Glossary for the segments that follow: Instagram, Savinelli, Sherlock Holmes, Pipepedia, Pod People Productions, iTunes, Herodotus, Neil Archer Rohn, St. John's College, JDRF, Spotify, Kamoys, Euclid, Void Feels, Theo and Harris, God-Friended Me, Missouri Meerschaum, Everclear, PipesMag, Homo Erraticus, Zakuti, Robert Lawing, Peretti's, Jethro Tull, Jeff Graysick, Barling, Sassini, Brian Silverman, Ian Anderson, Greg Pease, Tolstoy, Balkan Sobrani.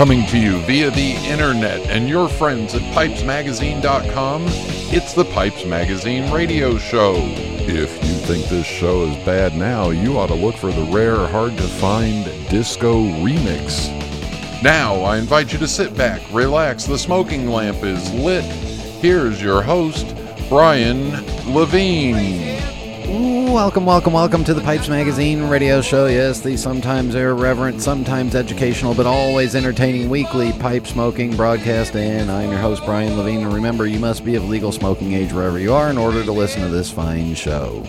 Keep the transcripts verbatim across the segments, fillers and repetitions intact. Coming to you via the internet and your friends at Pipes Magazine dot com, it's the Pipes Magazine Radio Show. If you think this show is bad now, you ought to look for the rare, hard-to-find disco remix. Now, I invite you to sit back, relax, the smoking lamp is lit. Here's your host, Brian Levine. Welcome, welcome, welcome to the Pipes Magazine Radio Show. Yes, the sometimes irreverent, sometimes educational, but always entertaining weekly pipe smoking broadcast. And I'm your host, Brian Levine. And remember, you must be of legal smoking age wherever you are in order to listen to this fine show.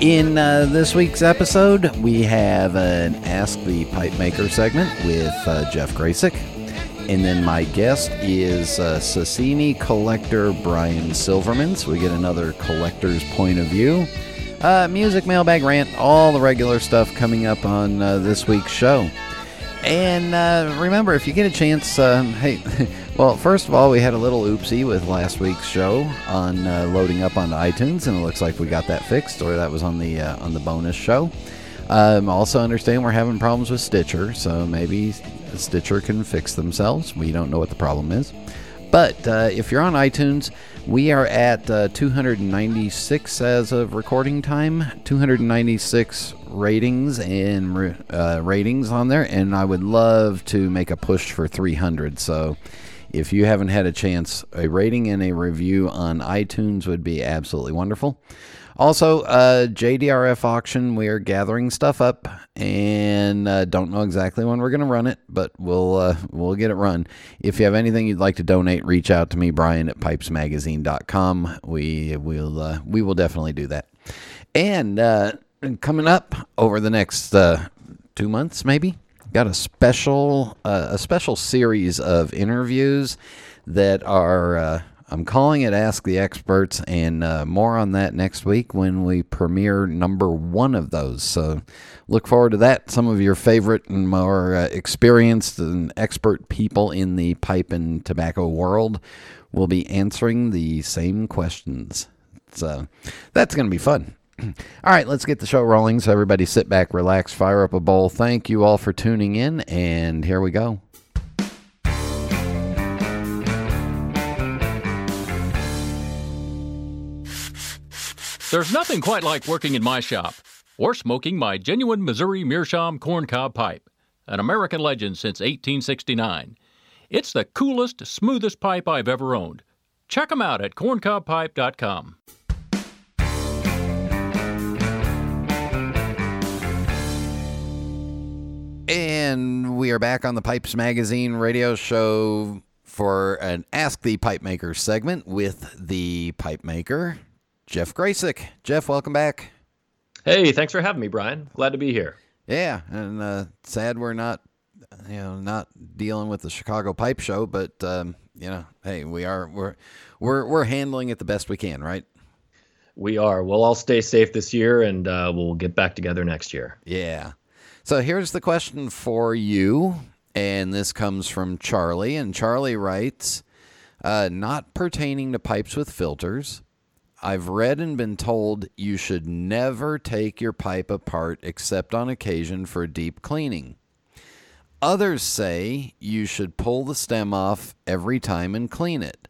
In uh, this week's episode, we have an Ask the Pipe Maker segment with uh, Jeff Graysick. And then my guest is uh, Sassini collector Brian Silverman. So we get another collector's point of view. Uh, music, mailbag, rant, all the regular stuff coming up on uh, this week's show. And uh, remember, if you get a chance, uh, hey, well, first of all, we had a little oopsie with last week's show on uh, loading up onto iTunes, and it looks like we got that fixed, or that was on the uh, on the bonus show. Um, also understand we're having problems with Stitcher, so maybe Stitcher can fix themselves. We don't know what the problem is. But uh, if you're on iTunes, we are at uh, two hundred ninety-six as of recording time, two hundred ninety-six ratings and uh, ratings on there. And I would love to make a push for three hundred. So if you haven't had a chance, a rating and a review on iTunes would be absolutely wonderful. Also, uh, J D R F auction, we are gathering stuff up and uh, don't know exactly when we're going to run it, but we'll uh, we'll get it run. If you have anything you'd like to donate, reach out to me, Brian, at Pipes Magazine dot com. We will uh, we will definitely do that. And uh, coming up over the next uh, two months, maybe, got a special uh, a special series of interviews that are... Uh, I'm calling it Ask the Experts, and uh, more on that next week when we premiere number one of those. So look forward to that. Some of your favorite and more uh, experienced and expert people in the pipe and tobacco world will be answering the same questions. So that's going to be fun. All right, let's get the show rolling. So everybody sit back, relax, fire up a bowl. Thank you all for tuning in, and here we go. There's nothing quite like working in my shop or smoking my genuine Missouri Meerschaum corncob pipe, an American legend since eighteen sixty-nine. It's the coolest, smoothest pipe I've ever owned. Check them out at corn cob pipe dot com. And we are back on the Pipes Magazine Radio Show for an Ask the Pipe Maker segment with the pipe maker, Jeff Graysick. Jeff, welcome back. Hey, thanks for having me, Brian. Glad to be here. Yeah, and uh, sad we're not, you know, not dealing with the Chicago Pipe Show, but um, you know, hey, we are. We're we're we're handling it the best we can, right? We are. We'll all stay safe this year, and uh, we'll get back together next year. Yeah. So here's the question for you, and this comes from Charlie, and Charlie writes, uh, not pertaining to pipes with filters. I've read and been told you should never take your pipe apart except on occasion for deep cleaning. Others say you should pull the stem off every time and clean it.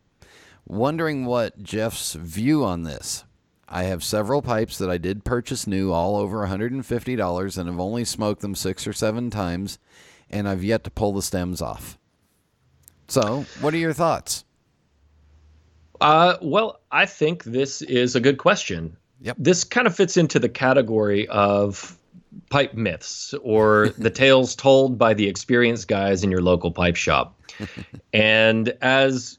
Wondering what Jeff's view on this. I have several pipes that I did purchase new, all over one hundred fifty dollars, and have only smoked them six or seven times, and I've yet to pull the stems off. So, what are your thoughts? Uh, well, I think this is a good question. Yep. This kind of fits into the category of pipe myths or the tales told by the experienced guys in your local pipe shop. And as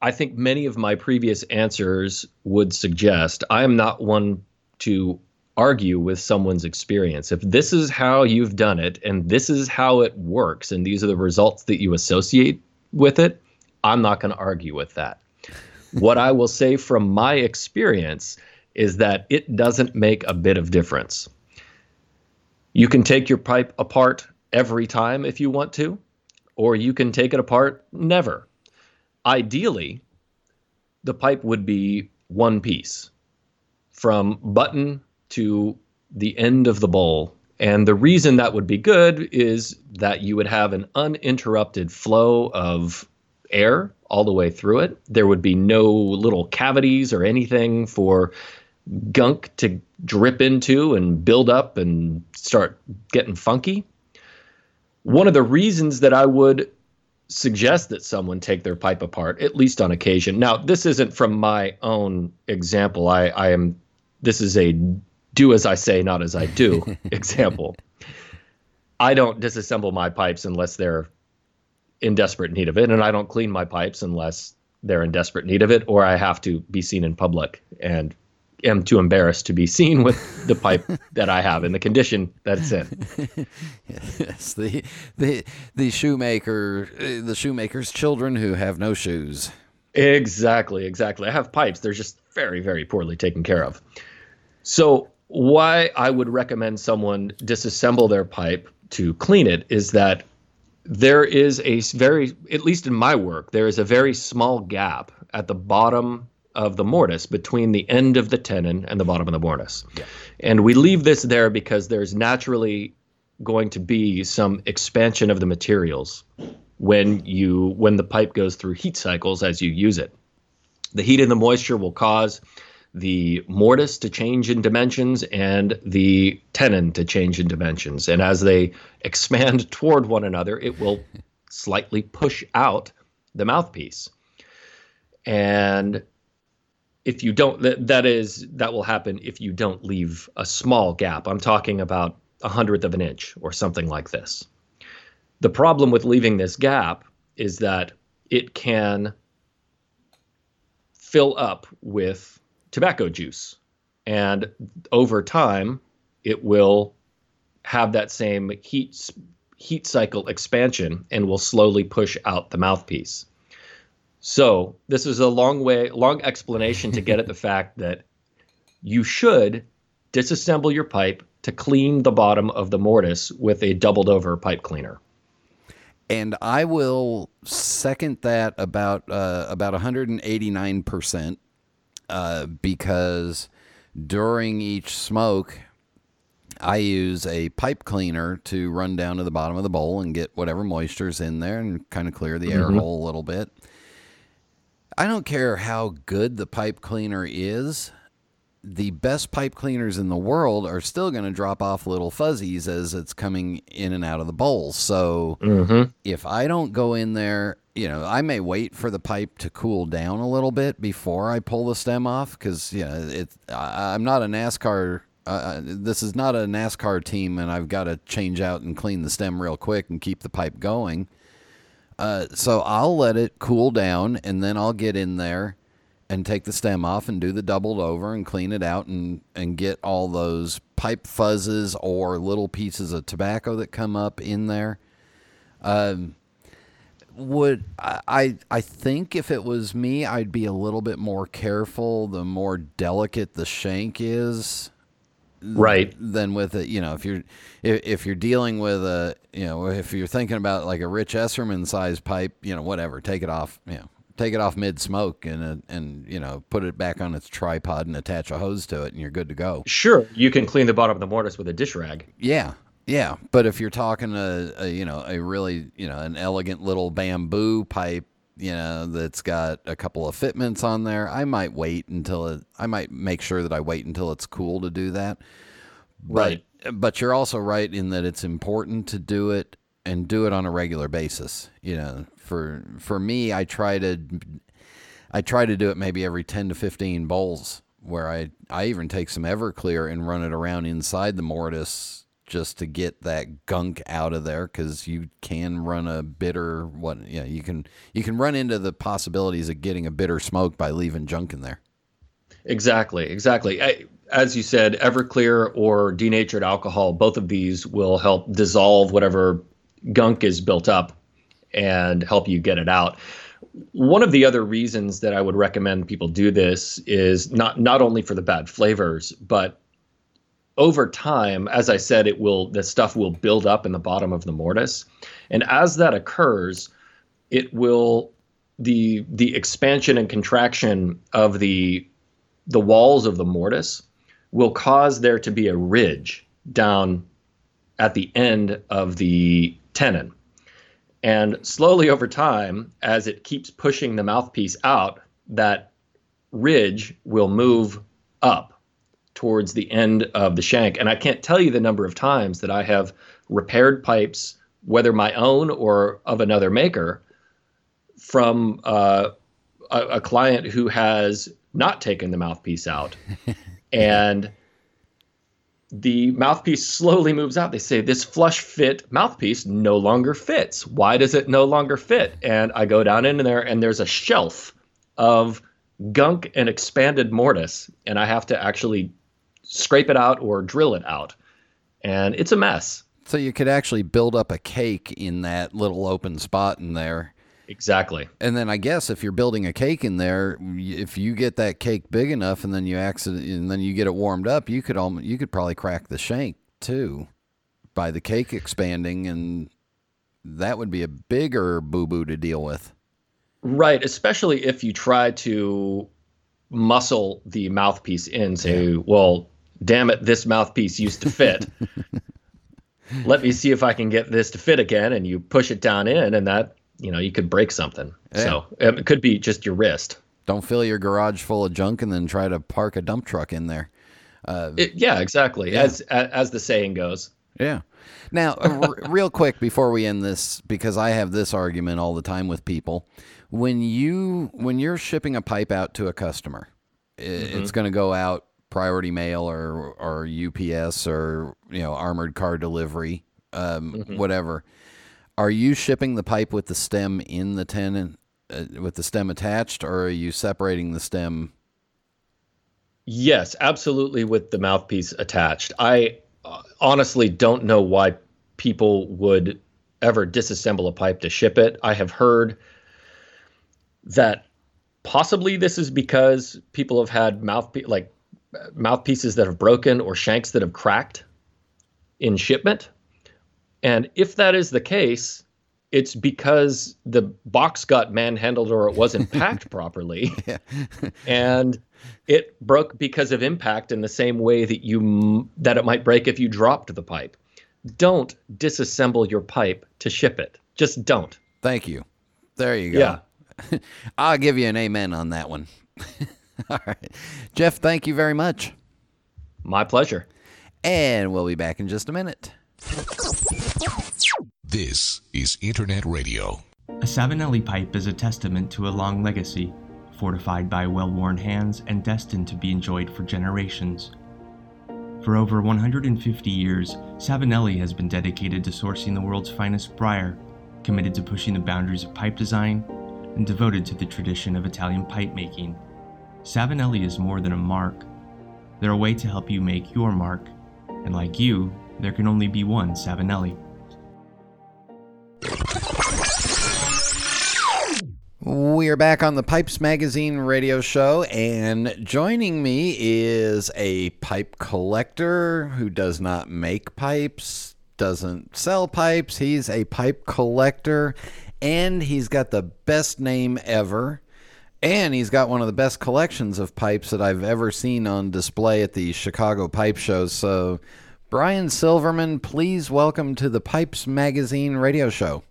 I think many of my previous answers would suggest, I am not one to argue with someone's experience. If this is how you've done it and this is how it works and these are the results that you associate with it, I'm not going to argue with that. What I will say from my experience is that it doesn't make a bit of difference. You can take your pipe apart every time if you want to, or you can take it apart never. Ideally, the pipe would be one piece, from button to the end of the bowl And the reason that would be good is that you would have an uninterrupted flow of air all the way through it. There would be no little cavities or anything for gunk to drip into and build up and start getting funky. One of the reasons that I would suggest that someone take their pipe apart, at least on occasion. Now, this isn't from my own example. I, I am. This is a do as I say, not as I do example. I don't disassemble my pipes unless they're in desperate need of it, and I don't clean my pipes unless they're in desperate need of it, or I have to be seen in public and am too embarrassed to be seen with the pipe that I have in the condition that it's in. Yes, the the the shoemaker, the shoemaker's children who have no shoes. Exactly, exactly. I have pipes. They're just very, very poorly taken care of. So why I would recommend someone disassemble their pipe to clean it is that there is a very, at least in my work, there is a very small gap at the bottom of the mortise between the end of the tenon and the bottom of the mortise. Yeah. And we leave this there because there's naturally going to be some expansion of the materials when you when the pipe goes through heat cycles as you use it. The heat and the moisture will cause the mortise to change in dimensions and the tenon to change in dimensions. And as they expand toward one another, it will slightly push out the mouthpiece. And if you don't, that, that is, that will happen if you don't leave a small gap. I'm talking about a hundredth of an inch or something like this. The problem with leaving this gap is that it can fill up with tobacco juice. And over time, it will have that same heat, heat cycle expansion and will slowly push out the mouthpiece. So this is a long way, long explanation to get at the fact that you should disassemble your pipe to clean the bottom of the mortise with a doubled over pipe cleaner. And I will second that about uh, about one hundred eighty-nine percent uh, because during each smoke, I use a pipe cleaner to run down to the bottom of the bowl and get whatever moisture's in there and kind of clear the mm-hmm. air hole a little bit. I don't care how good the pipe cleaner is. The best pipe cleaners in the world are still going to drop off little fuzzies as it's coming in and out of the bowl. So mm-hmm. if I don't go in there, you know, I may wait for the pipe to cool down a little bit before I pull the stem off. Cause you know, it, I, I'm not a NASCAR, uh, this is not a NASCAR team and I've got to change out and clean the stem real quick and keep the pipe going. Uh, so I'll let it cool down and then I'll get in there and take the stem off and do the doubled over and clean it out and, and get all those pipe fuzzes or little pieces of tobacco that come up in there. Um, would I, I think if it was me, I'd be a little bit more careful. The more delicate the shank is, right, than with it, you know, if you're if, if you're dealing with a, you know, if you're thinking about like a Rich Esserman size pipe, you know, whatever, take it off, you know, take it off mid smoke and and you know, put it back on its tripod and attach a hose to it and you're good to go. Sure, you can clean the bottom of the mortise with a dish rag. Yeah, yeah, but if you're talking a, a you know a really you know an elegant little bamboo pipe, you know, that's got a couple of fitments on there, I might wait until it, I might make sure that I wait until it's cool to do that. But, right. But you're also right in that it's important to do it and do it on a regular basis. You know, for, for me, I try to, I try to do it maybe every ten to fifteen bowls where I, I even take some Everclear and run it around inside the mortise just to get that gunk out of there, because you can run a bitter what yeah you, know, you can you can run into the possibilities of getting a bitter smoke by leaving junk in there. Exactly, exactly. I, as you said, Everclear or denatured alcohol, both of these will help dissolve whatever gunk is built up and help you get it out. One of the other reasons that I would recommend people do this is not not only for the bad flavors, but over time, as I said, it will, the stuff will build up in the bottom of the mortise. And as that occurs, it will, the the expansion and contraction of the the walls of the mortise will cause there to be a ridge down at the end of the tenon. And slowly over time, as it keeps pushing the mouthpiece out, that ridge will move up towards the end of the shank. And I can't tell you the number of times that I have repaired pipes, whether my own or of another maker, from uh, a, a client who has not taken the mouthpiece out. And the mouthpiece slowly moves out. They say, this flush fit mouthpiece no longer fits. Why does it no longer fit? And I go down in there, and there's a shelf of gunk and expanded mortise, and I have to actually scrape it out or drill it out. And it's a mess. So you could actually build up a cake in that little open spot in there. Exactly. And then I guess if you're building a cake in there, if you get that cake big enough and then you accident and then you get it warmed up, you could almost, you could probably crack the shank too by the cake expanding, and that would be a bigger boo-boo to deal with. Right, especially if you try to muscle the mouthpiece in, say, yeah. well, damn it, this mouthpiece used to fit. Let me see if I can get this to fit again, and you push it down in, and that, you know, you could break something. Yeah. So it could be just your wrist. Don't fill your garage full of junk and then try to park a dump truck in there. Uh, it, yeah, exactly. Yeah. As, as as the saying goes. Yeah. Now, r- real quick before we end this, because I have this argument all the time with people. When, you, when you're shipping a pipe out to a customer, it's mm-hmm. going to go out priority mail or or U P S or, you know, armored car delivery, um, mm-hmm. whatever. Are you shipping the pipe with the stem in the tenon, uh, with the stem attached, or are you separating the stem? Yes, absolutely, with the mouthpiece attached. I uh, honestly don't know why people would ever disassemble a pipe to ship it. I have heard that possibly this is because people have had mouthpiece, like mouthpieces that have broken or shanks that have cracked in shipment. And if that is the case, it's because the box got manhandled or it wasn't packed properly. Yeah. And it broke because of impact in the same way that you that it might break if you dropped the pipe. Don't disassemble your pipe to ship it. Just don't. Thank you. There you go. Yeah. I'll give you an amen on that one. All right. Jeff, thank you very much. My pleasure. And we'll be back in just a minute. This is Internet Radio. A Savinelli pipe is a testament to a long legacy, fortified by well-worn hands and destined to be enjoyed for generations. For over one hundred fifty years, Savinelli has been dedicated to sourcing the world's finest briar, committed to pushing the boundaries of pipe design, and devoted to the tradition of Italian pipe making. Savinelli is more than a mark. They're a way to help you make your mark, and like you, there can only be one Savinelli. We are back on the Pipes Magazine radio show, and joining me is a pipe collector who does not make pipes, doesn't sell pipes. He's a pipe collector, and he's got the best name ever, and he's got one of the best collections of pipes that I've ever seen on display at the Chicago pipe shows. So, Brian Silverman, please welcome to the Pipes Magazine radio show.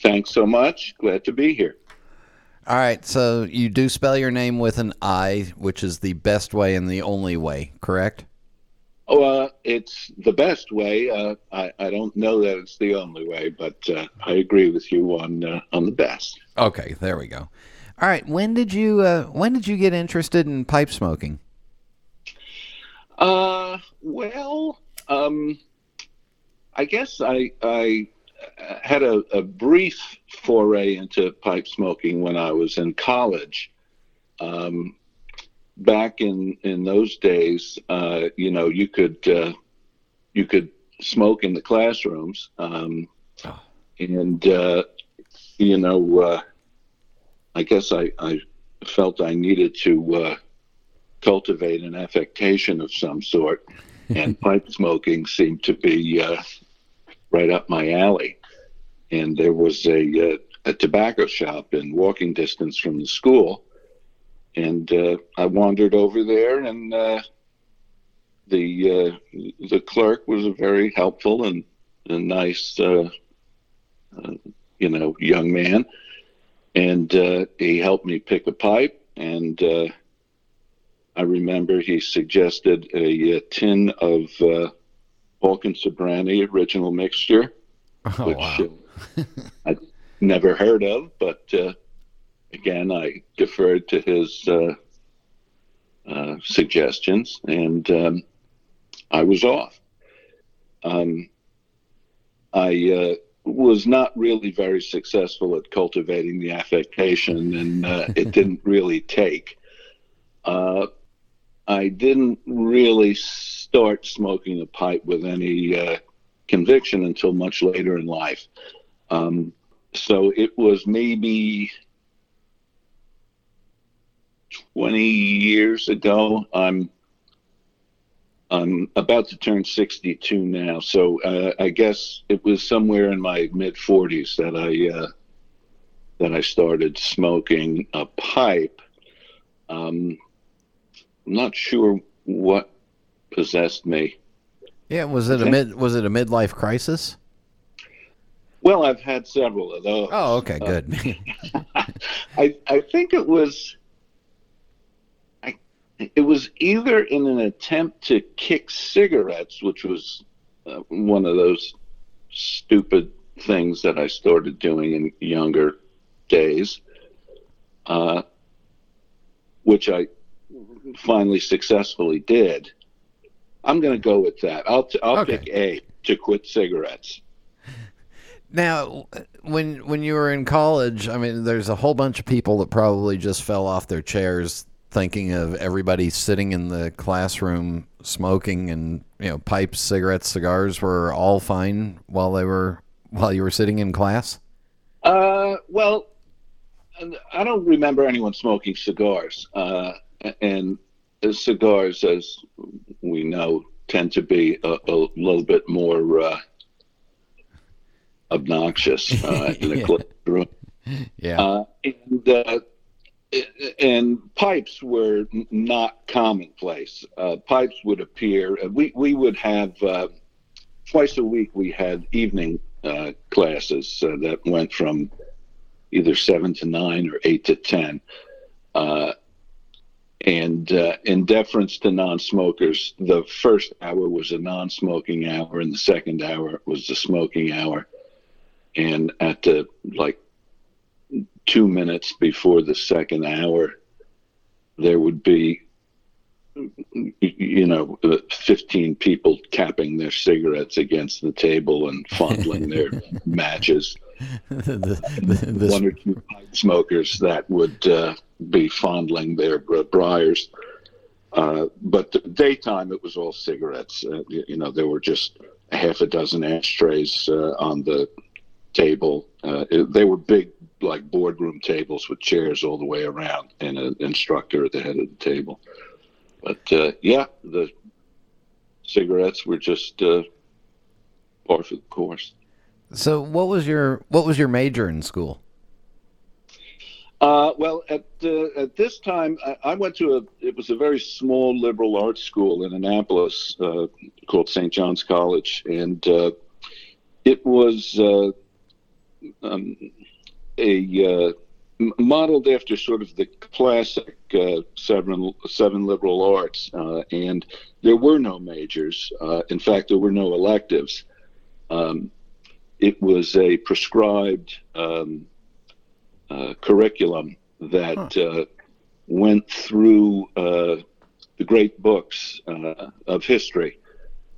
Thanks so much. Glad to be here. All right, so you do spell your name with an I, which is the best way and the only way, correct? Oh, uh, it's the best way. Uh, I, I don't know that it's the only way, but uh, I agree with you on uh, on the best. Okay, there we go. All right, when did you uh, when did you get interested in pipe smoking? Uh, well, um, I guess I, I had a, a brief foray into pipe smoking when I was in college. Um, back in, in those days, uh, you know, you could, uh, you could smoke in the classrooms. Um, oh. and, uh, you know, uh, I guess I, I felt I needed to, uh, cultivate an affectation of some sort, and pipe smoking seemed to be uh, right up my alley. And there was a, uh, a tobacco shop in walking distance from the school, and uh, I wandered over there and uh, the uh, the clerk was a very helpful and a nice, uh, uh, you know, young man, and uh, he helped me pick a pipe. And uh, I remember he suggested a, a tin of uh, Balkan Sobrani original mixture, oh, which wow. uh, I'd never heard of, but uh, again, I deferred to his uh, uh, suggestions, and um, I was off. Um, I uh, was not really very successful at cultivating the affectation, and uh, it didn't really take. Uh, I didn't really start smoking a pipe with any uh, conviction until much later in life. Um, so it was maybe twenty years ago. I'm I'm about to turn sixty-two now, so uh, I guess it was somewhere in my mid forties that I uh, that I started smoking a pipe. Um, I'm not sure what possessed me. Yeah, was it a mid was it a midlife crisis? Well, I've had several of those. Oh, okay, good. Uh, I I think it was. It was either in an attempt to kick cigarettes, which was uh, one of those stupid things that I started doing in younger days, uh, which I finally successfully did. I'm going to go with that. I'll t- I'll okay. pick A, to quit cigarettes. Now, when when you were in college, I mean, there's a whole bunch of people that probably just fell off their chairs thinking of everybody sitting in the classroom smoking, and you know, pipes, cigarettes, cigars were all fine while they were while you were sitting in class. Uh, well, I don't remember anyone smoking cigars, uh, and cigars, as we know, tend to be a, a little bit more uh, obnoxious uh, in a classroom. Yeah, uh, and. Uh, And pipes were not commonplace. Uh, pipes would appear. We we would have uh, twice a week. We had evening uh, classes uh, that went from either seven to nine or eight to ten. Uh, and uh, in deference to non-smokers, the first hour was a non-smoking hour, and the second hour was the smoking hour. And at the like. two minutes before the second hour, there would be, you know, fifteen people capping their cigarettes against the table and fondling their matches. The, the, this... One or two pipe smokers that would uh, be fondling their briars. Uh, but the daytime, it was all cigarettes. Uh, you know, there were just a half a dozen ashtrays uh, on the table. Uh, it, they were big, like boardroom tables with chairs all the way around and an instructor at the head of the table. But uh, yeah, the cigarettes were just uh, part of the course. So what was your what was your major in school? Uh, well, at uh, at this time, I, I went to a it was a very small liberal arts school in Annapolis uh, called Saint John's College, and uh, it was uh, um, a uh, modeled after sort of the classic uh, seven seven liberal arts, uh, and there were no majors. Uh, in fact, there were no electives. Um, it was a prescribed um, uh, curriculum that huh. uh, went through uh, the great books uh, of history.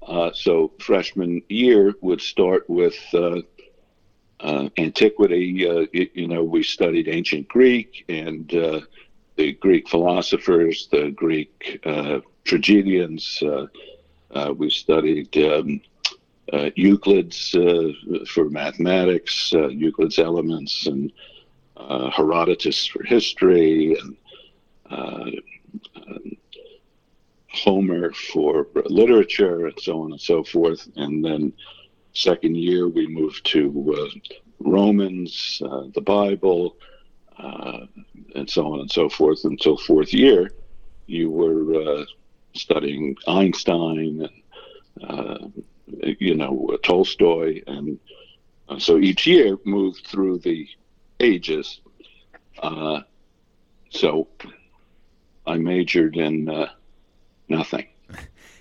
Uh, so freshman year would start with uh, Uh, antiquity, uh, it, you know, we studied ancient Greek and uh, the Greek philosophers, the Greek uh, tragedians. Uh, uh, we studied um, uh, Euclid's uh, for mathematics, uh, Euclid's Elements, and uh, Herodotus for history, and uh, um, Homer for literature, and so on and so forth. And then second year, we moved to uh, Romans, uh, the Bible, uh, and so on and so forth. Until fourth year, you were uh, studying Einstein and, uh, you know, Tolstoy. And uh, so each year moved through the ages. Uh, so I majored in uh, nothing.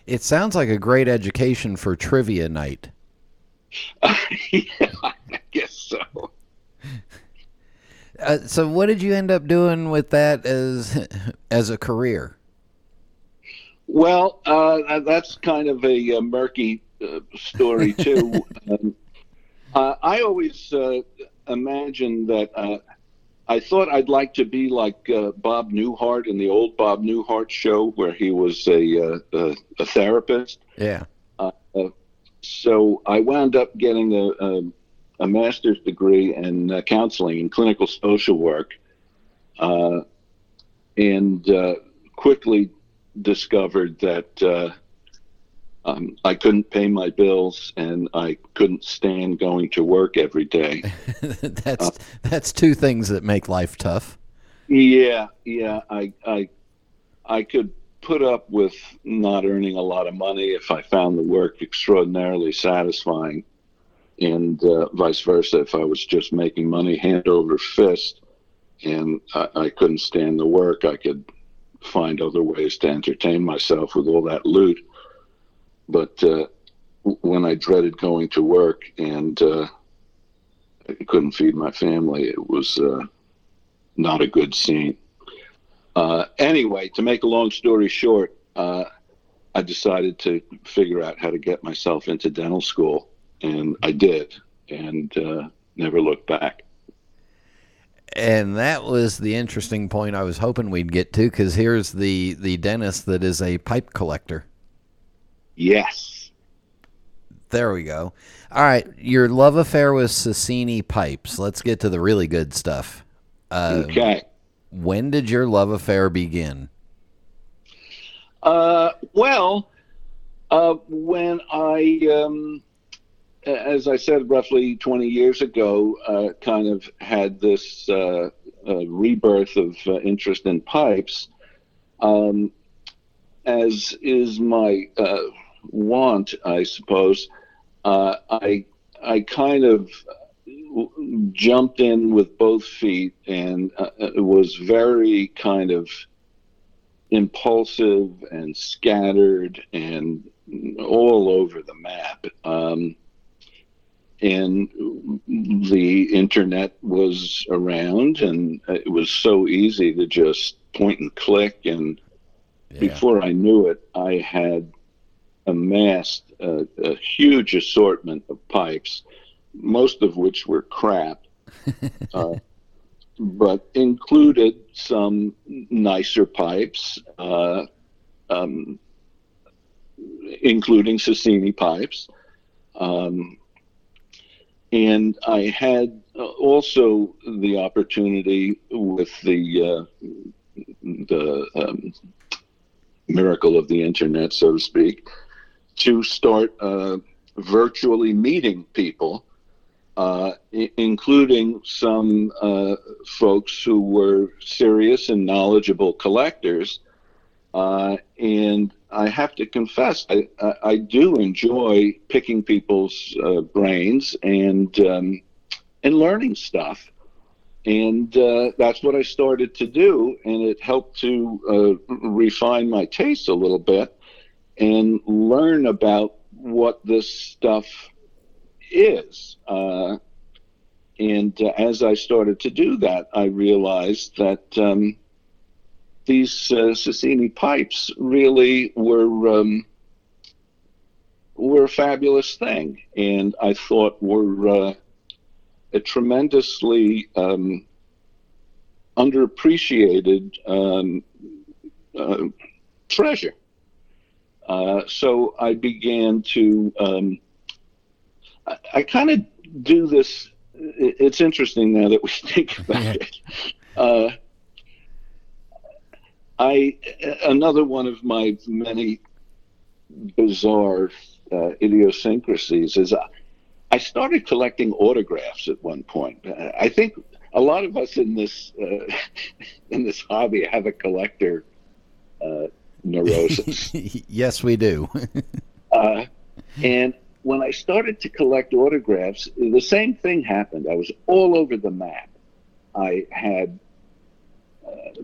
It sounds like a great education for trivia night. Uh, yeah, I guess so. Uh, so what did you end up doing with that as as a career? Well, uh, that's kind of a, a murky uh, story, too. um, uh, I always uh, imagined that uh, I thought I'd like to be like uh, Bob Newhart in the old Bob Newhart show where he was a, uh, a, a therapist. Yeah. Uh, uh, so I wound up getting a... a a master's degree in uh, counseling and clinical social work, uh, and uh, quickly discovered that uh, um, I couldn't pay my bills and I couldn't stand going to work every day. that's uh, that's two things that make life tough. Yeah, yeah. I I I could put up with not earning a lot of money if I found the work extraordinarily satisfying. And uh, vice versa, if I was just making money hand over fist and I, I couldn't stand the work, I could find other ways to entertain myself with all that loot. But uh, when I dreaded going to work and uh, I couldn't feed my family, it was uh, not a good scene. Uh, anyway, to make a long story short, uh, I decided to figure out how to get myself into dental school. And I did, and uh, never looked back. And that was the interesting point I was hoping we'd get to, because here's the, the dentist that is a pipe collector. Yes. There we go. All right, your love affair with Sassini pipes. Let's get to the really good stuff. Uh, okay. When did your love affair begin? Uh, well, uh, when I... Um, as I said, roughly twenty years ago, uh, kind of had this uh, uh, rebirth of uh, interest in pipes. Um, as is my uh, want, I suppose, uh, I I kind of jumped in with both feet and uh, was very kind of impulsive and scattered and all over the map. Um, And the internet was around, and it was so easy to just point and click. And yeah. Before I knew it, I had amassed a, a huge assortment of pipes, most of which were crap, uh, but included some nicer pipes, uh, um, including Sassini pipes. Um, And I had also the opportunity with the uh, the um, miracle of the internet, so to speak, to start uh, virtually meeting people, uh, I- including some uh, folks who were serious and knowledgeable collectors. Uh, and I have to confess, I, I, I do enjoy picking people's uh, brains and um, and learning stuff. And uh, that's what I started to do. And it helped to uh, refine my taste a little bit and learn about what this stuff is. Uh, and uh, as I started to do that, I realized that... Um, These uh, Sassini pipes really were um, were a fabulous thing, and I thought were uh, a tremendously um, underappreciated um, uh, treasure. Uh, so I began to. Um, I, I kind of do this. It's interesting now that we think about it. Uh, I, another one of my many bizarre uh, idiosyncrasies is I, I started collecting autographs at one point. I think a lot of us in this uh, in this hobby have a collector uh, neurosis. Yes, we do. uh, and when I started to collect autographs, the same thing happened. I was all over the map. I had, uh,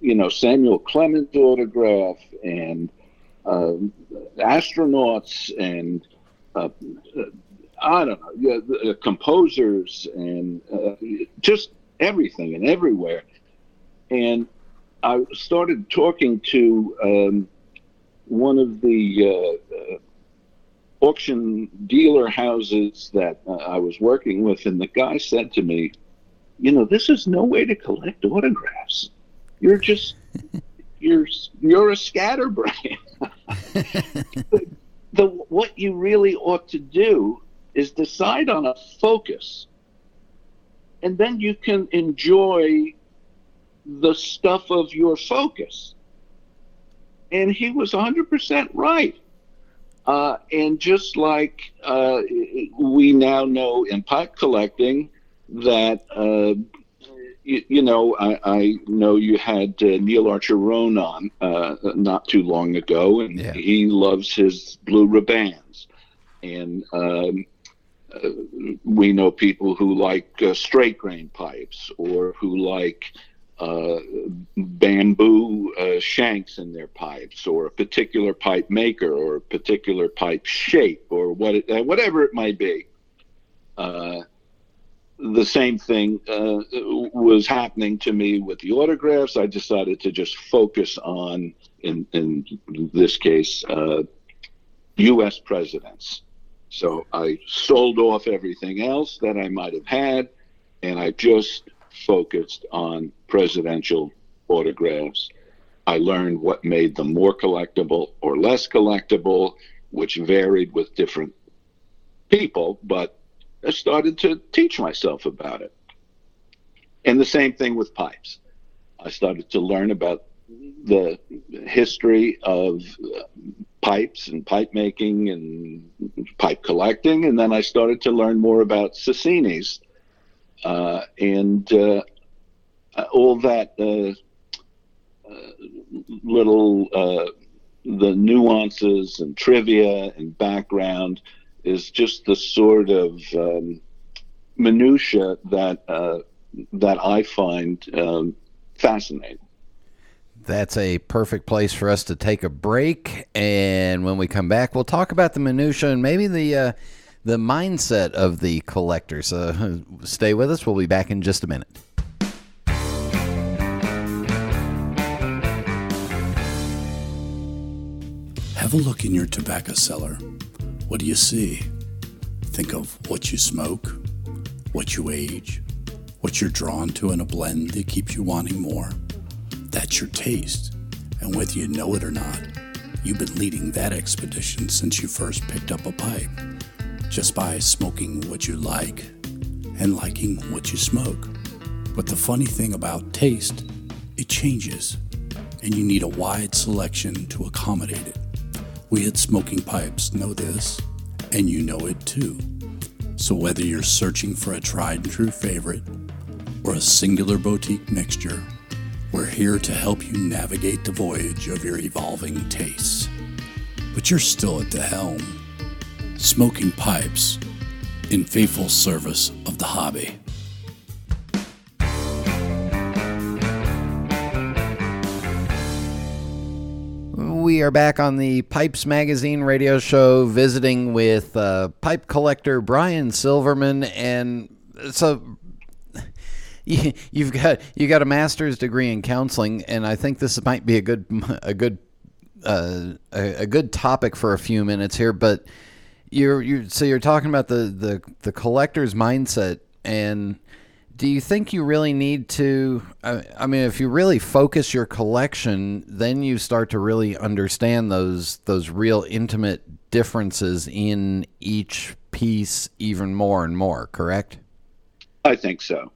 you know, Samuel Clemens autograph and uh, astronauts and uh, I don't know, yeah, the, uh, composers and uh, just everything and everywhere. And I started talking to um, one of the uh, uh, auction dealer houses that uh, I was working with, and the guy said to me, you know, this is no way to collect autographs. You're just, you're, you're a scatterbrain. the, the, what you really ought to do is decide on a focus, and then you can enjoy the stuff of your focus. And he was one hundred percent right. Uh, and just like uh, we now know in pipe collecting, that, uh, you, you know, I, I know you had uh, Neil Archer Rohn on uh, not too long ago, and yeah. he loves his blue ribbons. And um, uh, we know people who like uh, straight grain pipes or who like uh, bamboo uh, shanks in their pipes, or a particular pipe maker or a particular pipe shape or what it, uh, whatever it might be. Uh, The same thing uh, was happening to me with the autographs. I decided to just focus on, in, in this case, uh, U S presidents. So I sold off everything else that I might have had, and I just focused on presidential autographs. I learned what made them more collectible or less collectible, which varied with different people, but I started to teach myself about it. And the same thing with pipes. I started to learn about the history of pipes and pipe making and pipe collecting. And then I started to learn more about Sassini's uh, and uh, all that uh, uh, little, uh, the nuances and trivia and background is just the sort of um, minutia that uh, that I find um, fascinating. That's a perfect place for us to take a break, and when we come back, we'll talk about the minutia and maybe the uh, the mindset of the collector. So stay with us. We'll be back in just a minute. Have a look in your tobacco cellar. What do you see? Think of what you smoke, what you age, what you're drawn to in a blend that keeps you wanting more. That's your taste, and whether you know it or not, you've been leading that expedition since you first picked up a pipe, just by smoking what you like and liking what you smoke. But the funny thing about taste, it changes, and you need a wide selection to accommodate it. We at Smoking Pipes know this, and you know it too. So whether you're searching for a tried and true favorite or a singular boutique mixture, we're here to help you navigate the voyage of your evolving tastes. But you're still at the helm. Smoking Pipes, in faithful service of the hobby. We are back on the Pipes Magazine radio show visiting with uh, pipe collector Brian Silverman. And so you, you've got you got a master's degree in counseling, and I think this might be a good a good uh, a, a good topic for a few minutes here. But you're you so you're talking about the, the the collector's mindset, and do you think you really need to, I mean, if you really focus your collection, then you start to really understand those those real intimate differences in each piece even more and more, correct? I think so.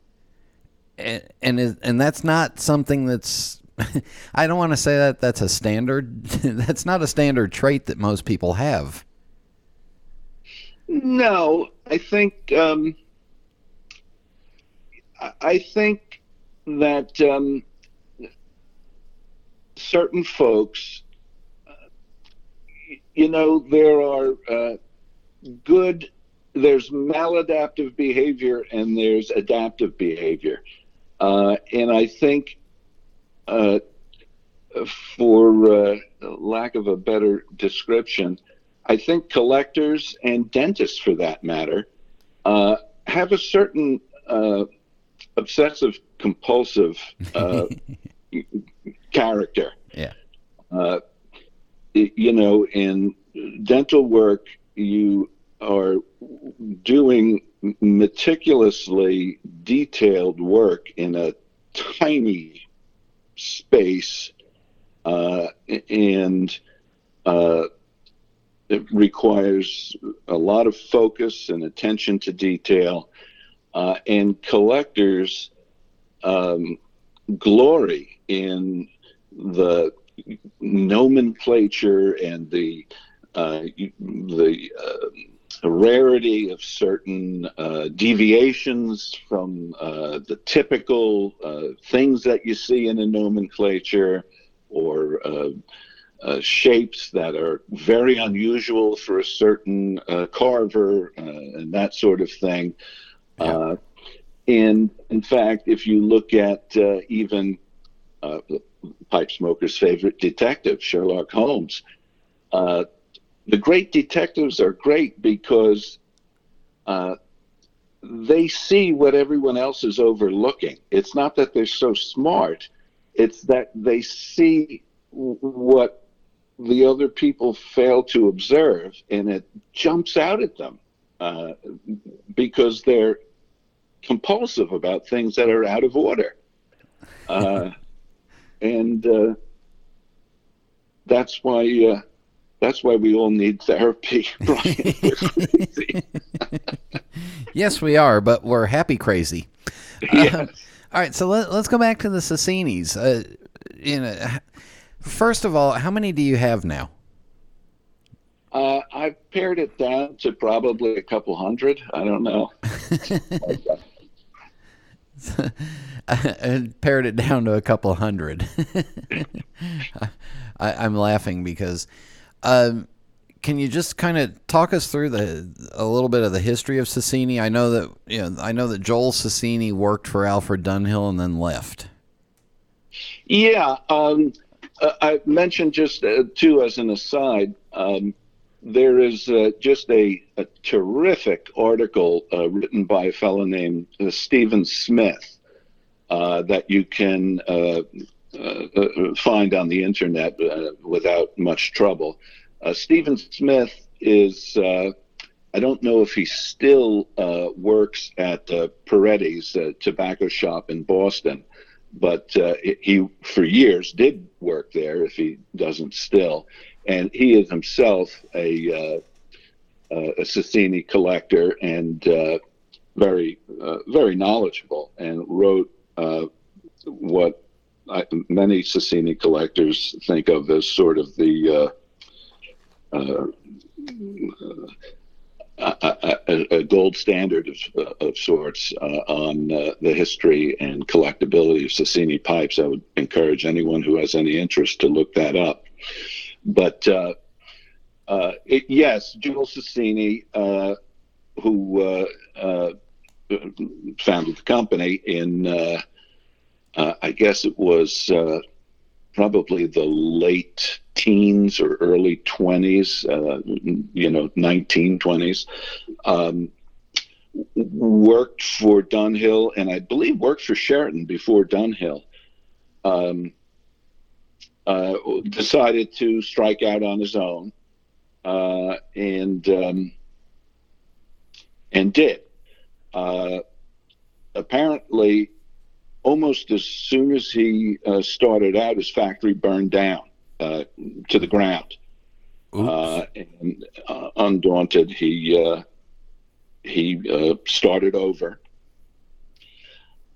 And and, is, and that's not something that's, I don't want to say that that's a standard, that's not a standard trait that most people have. No, I think... Um... I think that um, certain folks you know, there are uh, good, there's maladaptive behavior and there's adaptive behavior. Uh, and I think uh, for uh, lack of a better description, I think collectors and dentists, for that matter, uh, have a certain uh, obsessive compulsive uh, character. Yeah. Uh, you know, in dental work, you are doing meticulously detailed work in a tiny space, uh, and uh, it requires a lot of focus and attention to detail, uh, and collectors um, glory in the nomenclature and the uh, the uh, rarity of certain uh, deviations from uh, the typical uh, things that you see in a nomenclature, or uh, uh, shapes that are very unusual for a certain uh, carver, uh, and that sort of thing. Yeah. Uh, and in fact, if you look at uh, even uh, the pipe smoker's favorite detective, Sherlock Holmes, uh, the great detectives are great because uh, they see what everyone else is overlooking. It's not that they're so smart. It's that they see what the other people fail to observe, and it jumps out at them uh, because they're compulsive about things that are out of order. Uh, and uh, that's why uh, that's why we all need therapy, Brian. We're crazy. Yes, we are, but we're happy crazy. Yes. Um, all right, so let, let's go back to the Sassinis. Uh, you know, first of all, how many do you have now? Uh, I've pared it down to probably a couple hundred. I don't know. I pared it down to a couple hundred. I, I'm laughing because um, can you just kind of talk us through the a little bit of the history of Sassini? I know that you know I know that Joel Sassini worked for Alfred Dunhill and then left. Yeah, um, I mentioned just uh, too as an aside. Um, There is uh, just a, a terrific article uh, written by a fellow named uh, Stephen Smith uh, that you can uh, uh, find on the internet uh, without much trouble. Uh, Stephen Smith is, uh, I don't know if he still uh, works at uh, Peretti's uh, tobacco shop in Boston, but uh, he for years did work there, if he doesn't still. And he is himself a, uh, a Sassini collector and uh, very, uh, very knowledgeable, and wrote uh, what I, many Sassini collectors think of as sort of the uh, uh, a, a, a gold standard of, of sorts uh, on uh, the history and collectability of Sassini pipes. I would encourage anyone who has any interest to look that up. But uh, uh, it, yes, Joel Sassini, uh, who uh, uh, founded the company in, uh, uh, I guess it was uh, probably the late teens or early twenties, uh, you know, nineteen twenties, um, worked for Dunhill, and I believe worked for Sheraton before Dunhill. Um, Uh, decided to strike out on his own, uh, and um, and did. Uh, apparently, almost as soon as he uh, started out, his factory burned down uh, to the ground. Uh, and uh, undaunted, he uh, he uh, started over,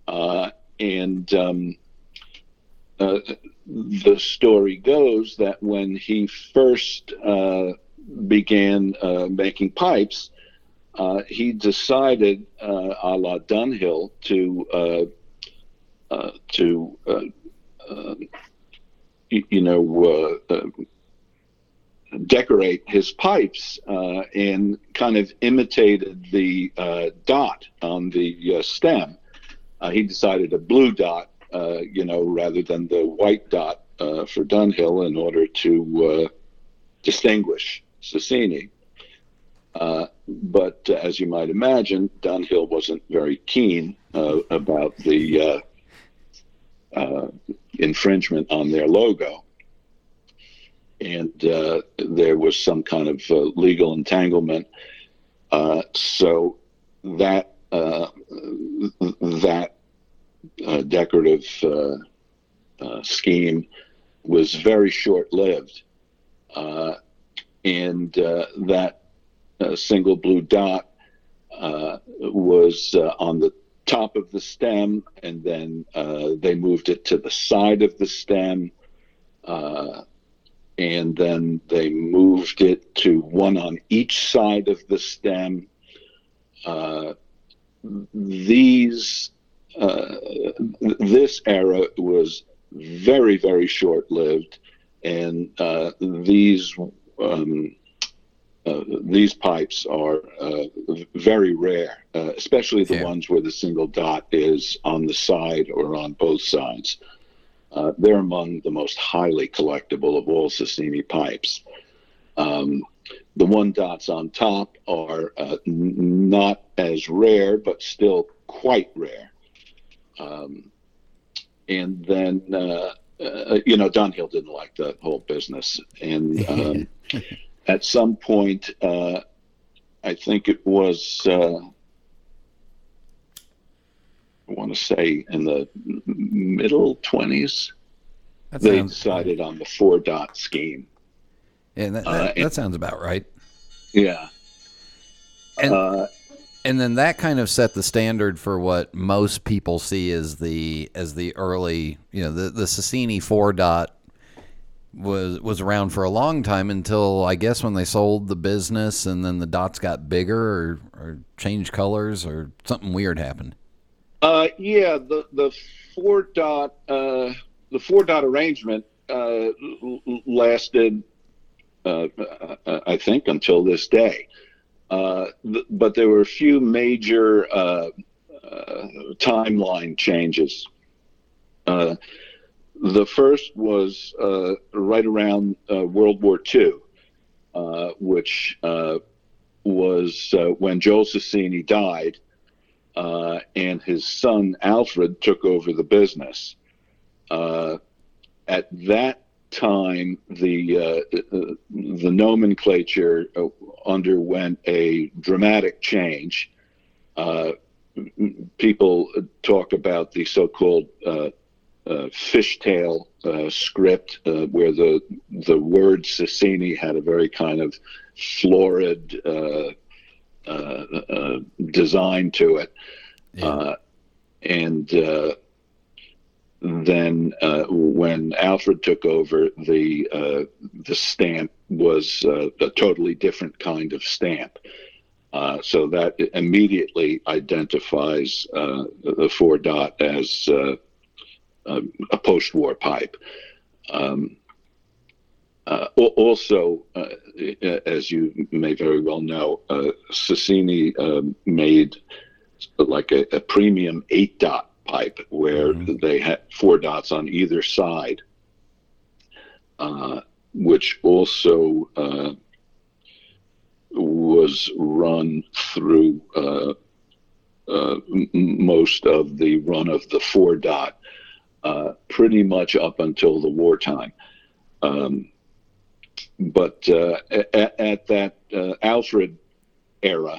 uh, and. Um, Uh, the story goes that when he first uh, began uh, making pipes, uh, he decided, uh, a la Dunhill, to uh, uh, to uh, uh, you know uh, uh, decorate his pipes uh, and kind of imitated the uh, dot on the uh, stem. Uh, he decided a blue dot, uh, you know, rather than the white dot uh, for Dunhill in order to uh, distinguish Sassini. Uh, but uh, as you might imagine, Dunhill wasn't very keen uh, about the uh, uh, infringement on their logo. And uh, there was some kind of uh, legal entanglement. Uh, so that uh, that uh, decorative uh, uh, scheme was very short-lived. Uh, and uh, that uh, single blue dot uh, was uh, on the top of the stem, and then uh, they moved it to the side of the stem. Uh, And then they moved it to one on each side of the stem. Uh, these, uh, this era was very, very short-lived, and uh, these um, uh, these pipes are uh, very rare, uh, especially the yeah. ones where the single dot is on the side or on both sides. Uh, they're among the most highly collectible of all Sassini pipes. Um, the one dots on top are uh, n- not as rare, but still quite rare. Um, and then, uh, uh, you know, Dunhill didn't like that whole business. And um, at some point, uh, I think it was... Uh, I want to say in the middle twenties, that they sounds, decided on the four dot scheme. And that, that, uh, and, that sounds about right. Yeah. And, uh, and then that kind of set the standard for what most people see as the, as the early, you know, the, the Sassini four dot was, was around for a long time until I guess when they sold the business and then the dots got bigger or, or changed colors or something weird happened. Uh, yeah, the, the four dot, uh, the four dot arrangement, uh, l- lasted, uh, I think until this day. Uh, th- but there were a few major, uh, uh timeline changes. Uh, the first was, uh, right around, uh, World War Two, uh, which, uh, was, uh, when Joel Sassini died. Uh, and his son, Alfred, took over the business. Uh, at that time, the uh, the, the nomenclature underwent a dramatic change. Uh, people talk about the so-called uh, uh, fishtail uh, script, uh, where the, the word Sassini had a very kind of florid uh Uh, uh, design to it. Yeah. Uh, and uh, then uh, when Alfred took over, the uh, the stamp was uh, a totally different kind of stamp. Uh, so that immediately identifies uh, the four dot as uh, a, a post-war pipe. Um, Uh, also, uh, as you may very well know, uh, Sassini uh, made like a, a premium eight-dot pipe where mm-hmm. they had four dots on either side, uh, which also uh, was run through uh, uh, m- most of the run of the four-dot uh, pretty much up until the wartime. Um, But uh, at, at that uh, Alfred era,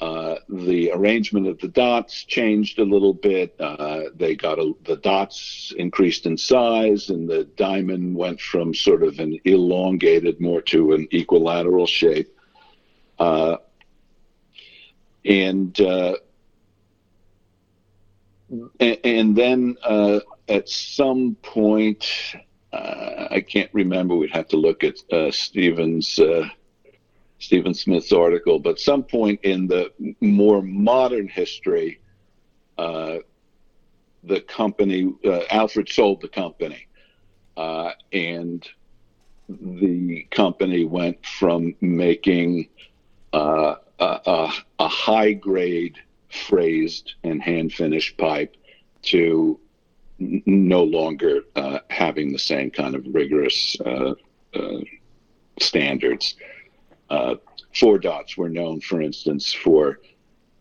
uh, the arrangement of the dots changed a little bit. Uh, they got a, the dots increased in size, and the diamond went from sort of an elongated more to an equilateral shape. Uh, and, uh, and and then uh, at some point. Uh, I can't remember. We'd have to look at uh, Stephen's uh, Stephen Smith's article. But some point in the more modern history, uh, the company uh, Alfred sold the company, uh, and the company went from making uh, a, a, a high-grade phrased and hand-finished pipe to n- no longer uh, having the same kind of rigorous uh, uh, standards. Uh, Four Dots were known, for instance, for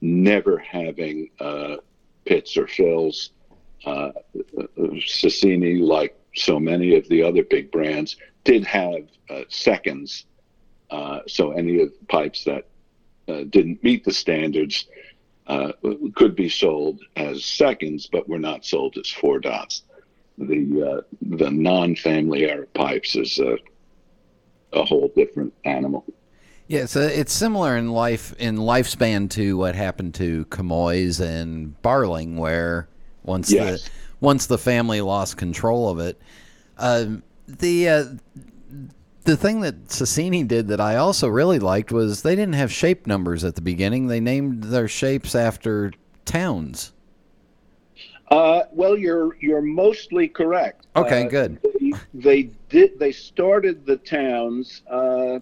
never having uh, pits or fills. Uh, Sassini, like so many of the other big brands, did have uh, seconds. Uh, so any of the pipes that uh, didn't meet the standards uh, could be sold as seconds, but were not sold as Four Dots. The uh, the non-family era pipes is a, a whole different animal. Yeah, so it's similar in life in lifespan to what happened to Kamoys and Barling, where once yes. the once the family lost control of it, uh, the uh, the thing that Sassini did that I also really liked was they didn't have shape numbers at the beginning; they named their shapes after towns. Uh, well, you're you're mostly correct. Okay, uh, good. They, they did. They started the towns. Uh,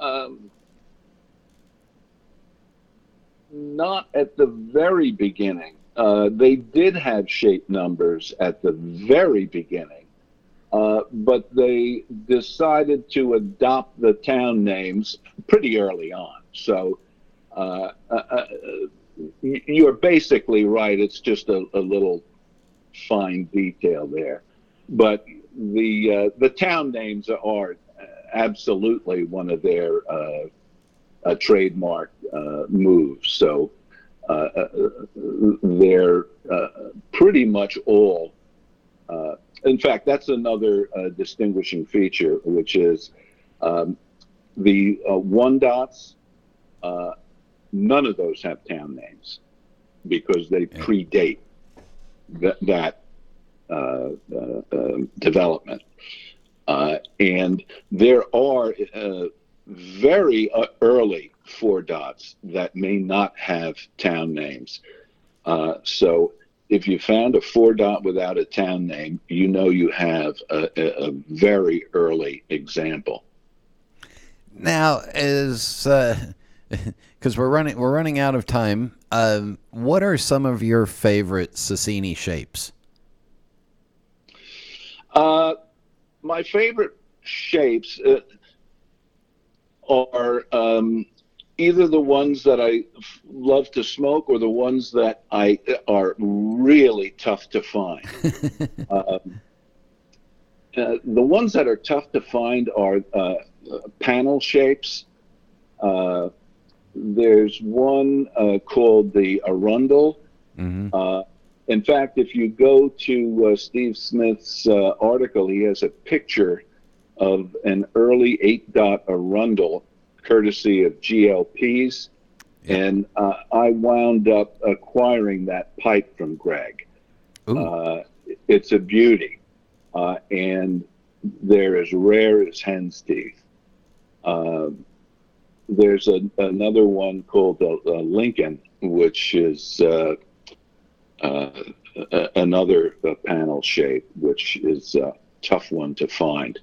Um, not at the very beginning. Uh, they did have shape numbers at the very beginning, uh, but they decided to adopt the town names pretty early on. So uh, uh, uh, you're basically right. It's just a, a little fine detail there. But the uh, the town names are absolutely one of their uh, uh, trademark uh, moves. So uh, they're uh, pretty much all. Uh, in fact, that's another uh, distinguishing feature, which is um, the uh, one dots, uh, none of those have town names because they predate th- that uh, uh, uh, development. Uh, and there are uh, very uh, early Four Dots that may not have town names. Uh, so if you found a Four Dot without a town name, you know you have a, a very early example. Now, as uh, because we're running we're running out of time, um, what are some of your favorite Sassini shapes? Uh. My favorite shapes uh, are um, either the ones that I f- love to smoke or the ones that I are really tough to find. um, uh, the ones that are tough to find are uh, panel shapes. Uh, there's one uh, called the Arundel. Mm-hmm. Uh, In fact, if you go to uh, Steve Smith's uh, article, he has a picture of an early eight-dot Arundel, courtesy of G L Pease, yeah. and uh, I wound up acquiring that pipe from Greg. Uh, it's a beauty, uh, and they're as rare as hen's teeth. Uh, there's a, another one called the uh, Lincoln, which is... Uh, Uh, another uh, panel shape, which is a tough one to find.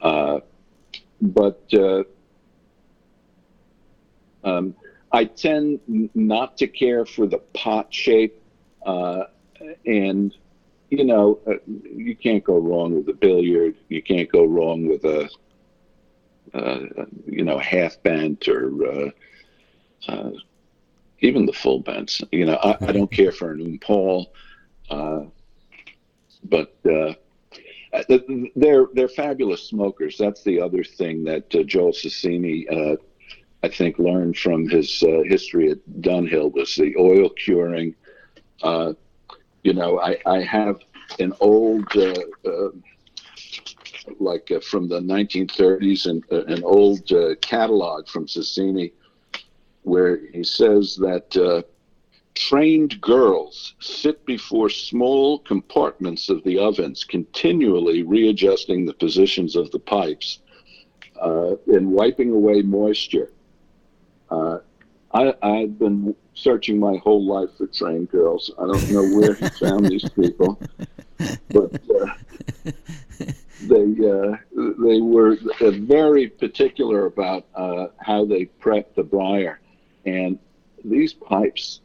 Uh, but uh, um, I tend not to care for the pot shape. Uh, and, you know, uh, you can't go wrong with a billiard. You can't go wrong with a, uh, you know, half bent or... Uh, uh, Even the full bends, you know, I, I don't care for an oom Paul, uh, but uh, they're they're fabulous smokers. That's the other thing that uh, Joel Sassini, uh, I think, learned from his uh, history at Dunhill was the oil curing. Uh, you know, I, I have an old, uh, uh, like uh, from the nineteen thirties, and uh, an old uh, catalog from Sassini, where he says that uh, trained girls sit before small compartments of the ovens, continually readjusting the positions of the pipes uh, and wiping away moisture. Uh, I, I've been searching my whole life for trained girls. I don't know where he found these people, but uh, they uh, they were very particular about uh, how they prepped the briar, and these pipes,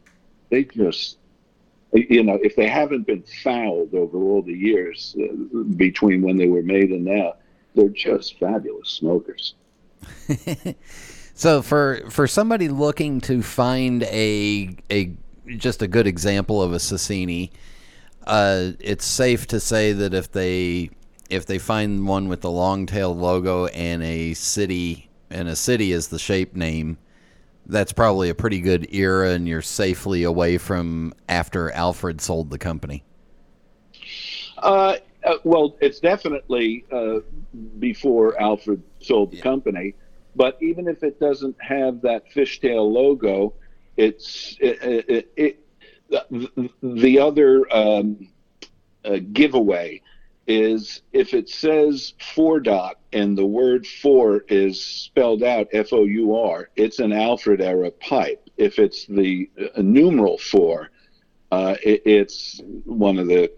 they just, you know, if they haven't been fouled over all the years uh, between when they were made and now, they're just fabulous smokers. So for for somebody looking to find a a just a good example of a Sassini, uh, it's safe to say that if they if they find one with the long-tail logo and a city and a city is the shape name, that's probably a pretty good era, and you're safely away from after Alfred sold the company. Uh, uh, well, it's definitely uh, before Alfred sold the yeah. company, but even if it doesn't have that fishtail logo, it's it, it, it, the other um, uh, giveaway is if it says four dot and the word four is spelled out F O U R, it's an Alfred era pipe. If it's the uh, numeral four, uh, it, it's one of the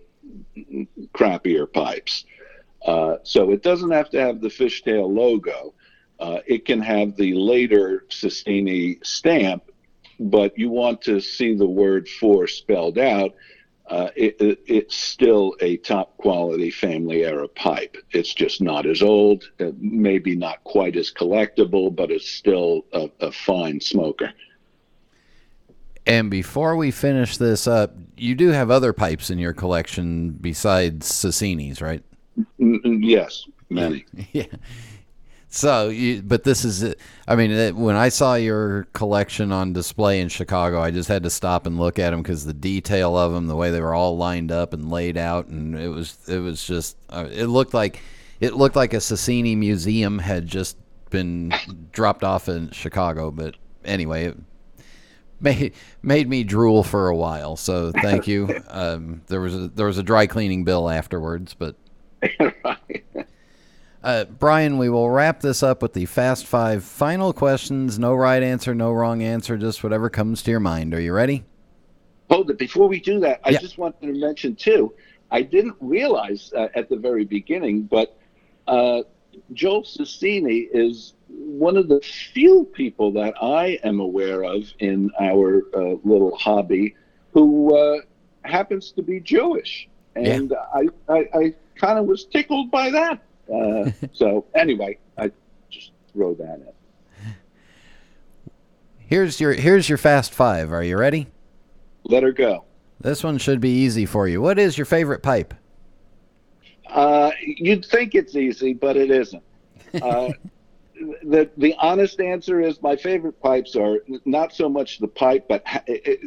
crappier pipes. Uh, so it doesn't have to have the fishtail logo. Uh, it can have the later Sassini stamp, but you want to see the word four spelled out. Uh, it, it, it's still a top quality family era pipe. It's just not as old, uh, maybe not quite as collectible, but it's still a, a fine smoker. And before we finish this up, you do have other pipes in your collection besides Sassini's, right? N- yes, many. Yeah. So, you, but this is, I mean, when I saw your collection on display in Chicago, I just had to stop and look at them because the detail of them, the way they were all lined up and laid out, and it was, it was just, it looked like, it looked like a Sassini museum had just been dropped off in Chicago. But anyway, it made, made me drool for a while. So thank you. Um, there was a, there was a dry cleaning bill afterwards, but. Uh, Brian, we will wrap this up with the Fast Five final questions. No right answer, no wrong answer, just whatever comes to your mind. Are you ready? Hold it. Before we do that, I yeah. just wanted to mention, too, I didn't realize uh, at the very beginning, but uh, Joel Sassini is one of the few people that I am aware of in our uh, little hobby who uh, happens to be Jewish. And yeah. I, I, I kind of was tickled by that. Uh, so anyway, I just throw that in. Here's your here's your Fast Five. Are you ready? Let her go. This one should be easy for you. What is your favorite pipe? Uh, you'd think it's easy, but it isn't. Uh, the the honest answer is my favorite pipes are not so much the pipe, but it, it,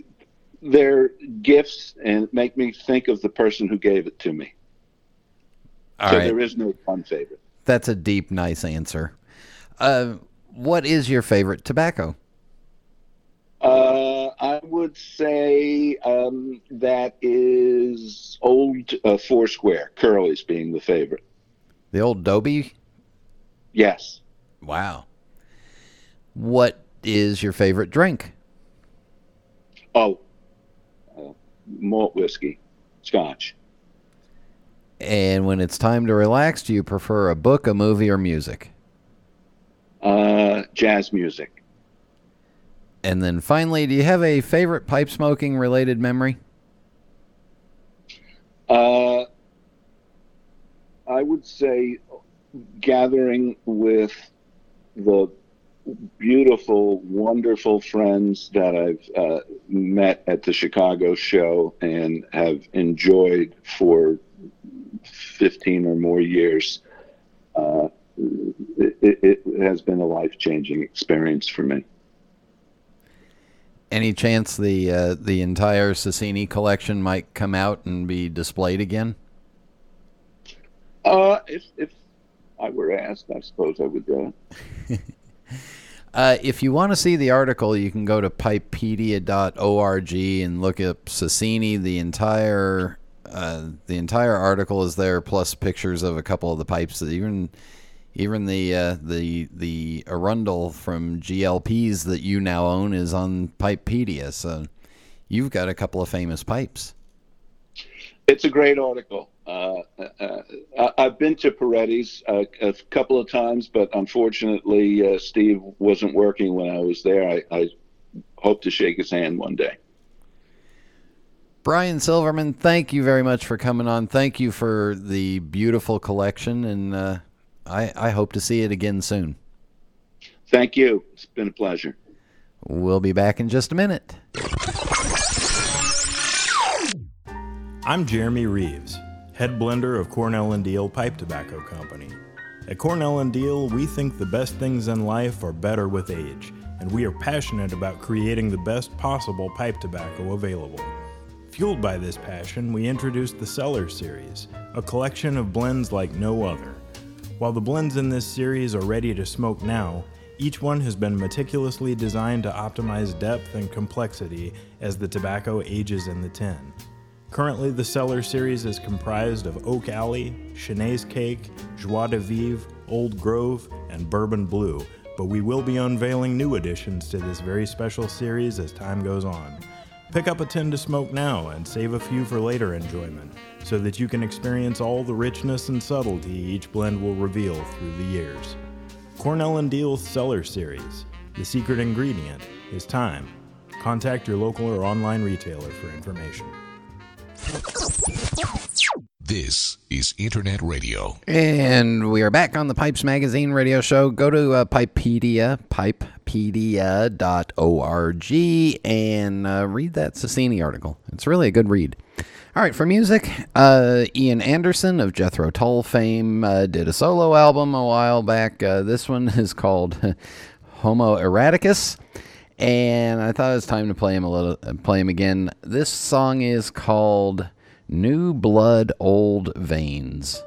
they're gifts and make me think of the person who gave it to me. All so right. There is no fun favorite. That's a deep, nice answer. Uh, what is your favorite tobacco? Uh, I would say um, that is old uh, Foursquare, Curly's being the favorite. The old Dobie? Yes. Wow. What is your favorite drink? Oh, uh, malt whiskey, scotch. And when it's time to relax, do you prefer a book, a movie, or music? Uh, jazz music. And then finally, do you have a favorite pipe smoking related memory? Uh, I would say gathering with the beautiful, wonderful friends that I've uh, met at the Chicago show and have enjoyed for fifteen or more years. Uh, it, it has been a life-changing experience for me. Any chance the uh, the entire Sassini collection might come out and be displayed again? Uh, if if I were asked, I suppose I would do it. Uh, if you want to see the article, you can go to pipepedia dot org and look up Sassini. The entire uh, the entire article is there, plus pictures of a couple of the pipes. Even even the uh, the the Arundel from G L P's that you now own is on Pipepedia. So you've got a couple of famous pipes. It's a great article. Uh, uh, I've been to Peretti's a, a couple of times, but unfortunately, uh, Steve wasn't working when I was there. I, I hope to shake his hand one day. Brian Silverman, thank you very much for coming on. Thank you for the beautiful collection, and uh, I, I hope to see it again soon. Thank you. It's been a pleasure. We'll be back in just a minute. I'm Jeremy Reeves, head blender of Cornell and Deal Pipe Tobacco Company. At Cornell and Deal, we think the best things in life are better with age, and we are passionate about creating the best possible pipe tobacco available. Fueled by this passion, we introduced the Cellar Series, a collection of blends like no other. While the blends in this series are ready to smoke now, each one has been meticulously designed to optimize depth and complexity as the tobacco ages in the tin. Currently, the Cellar Series is comprised of Oak Alley, Chenaise Cake, Joie de Vivre, Old Grove, and Bourbon Blue, but we will be unveiling new additions to this very special series as time goes on. Pick up a tin to smoke now and save a few for later enjoyment so that you can experience all the richness and subtlety each blend will reveal through the years. Cornell and Deal's Cellar Series. The secret ingredient is time. Contact your local or online retailer for information. This is Internet Radio. And we are back on the Pipes Magazine radio show. Go to uh, Pipepedia, pipepedia dot org, and uh, read that Sassini article. It's really a good read. All right, for music, uh, Ian Anderson of Jethro Tull fame uh, did a solo album a while back. Uh, this one is called Homo Erraticus. And I thought it was time to play him a little, play him again. This song is called New Blood, Old Veins.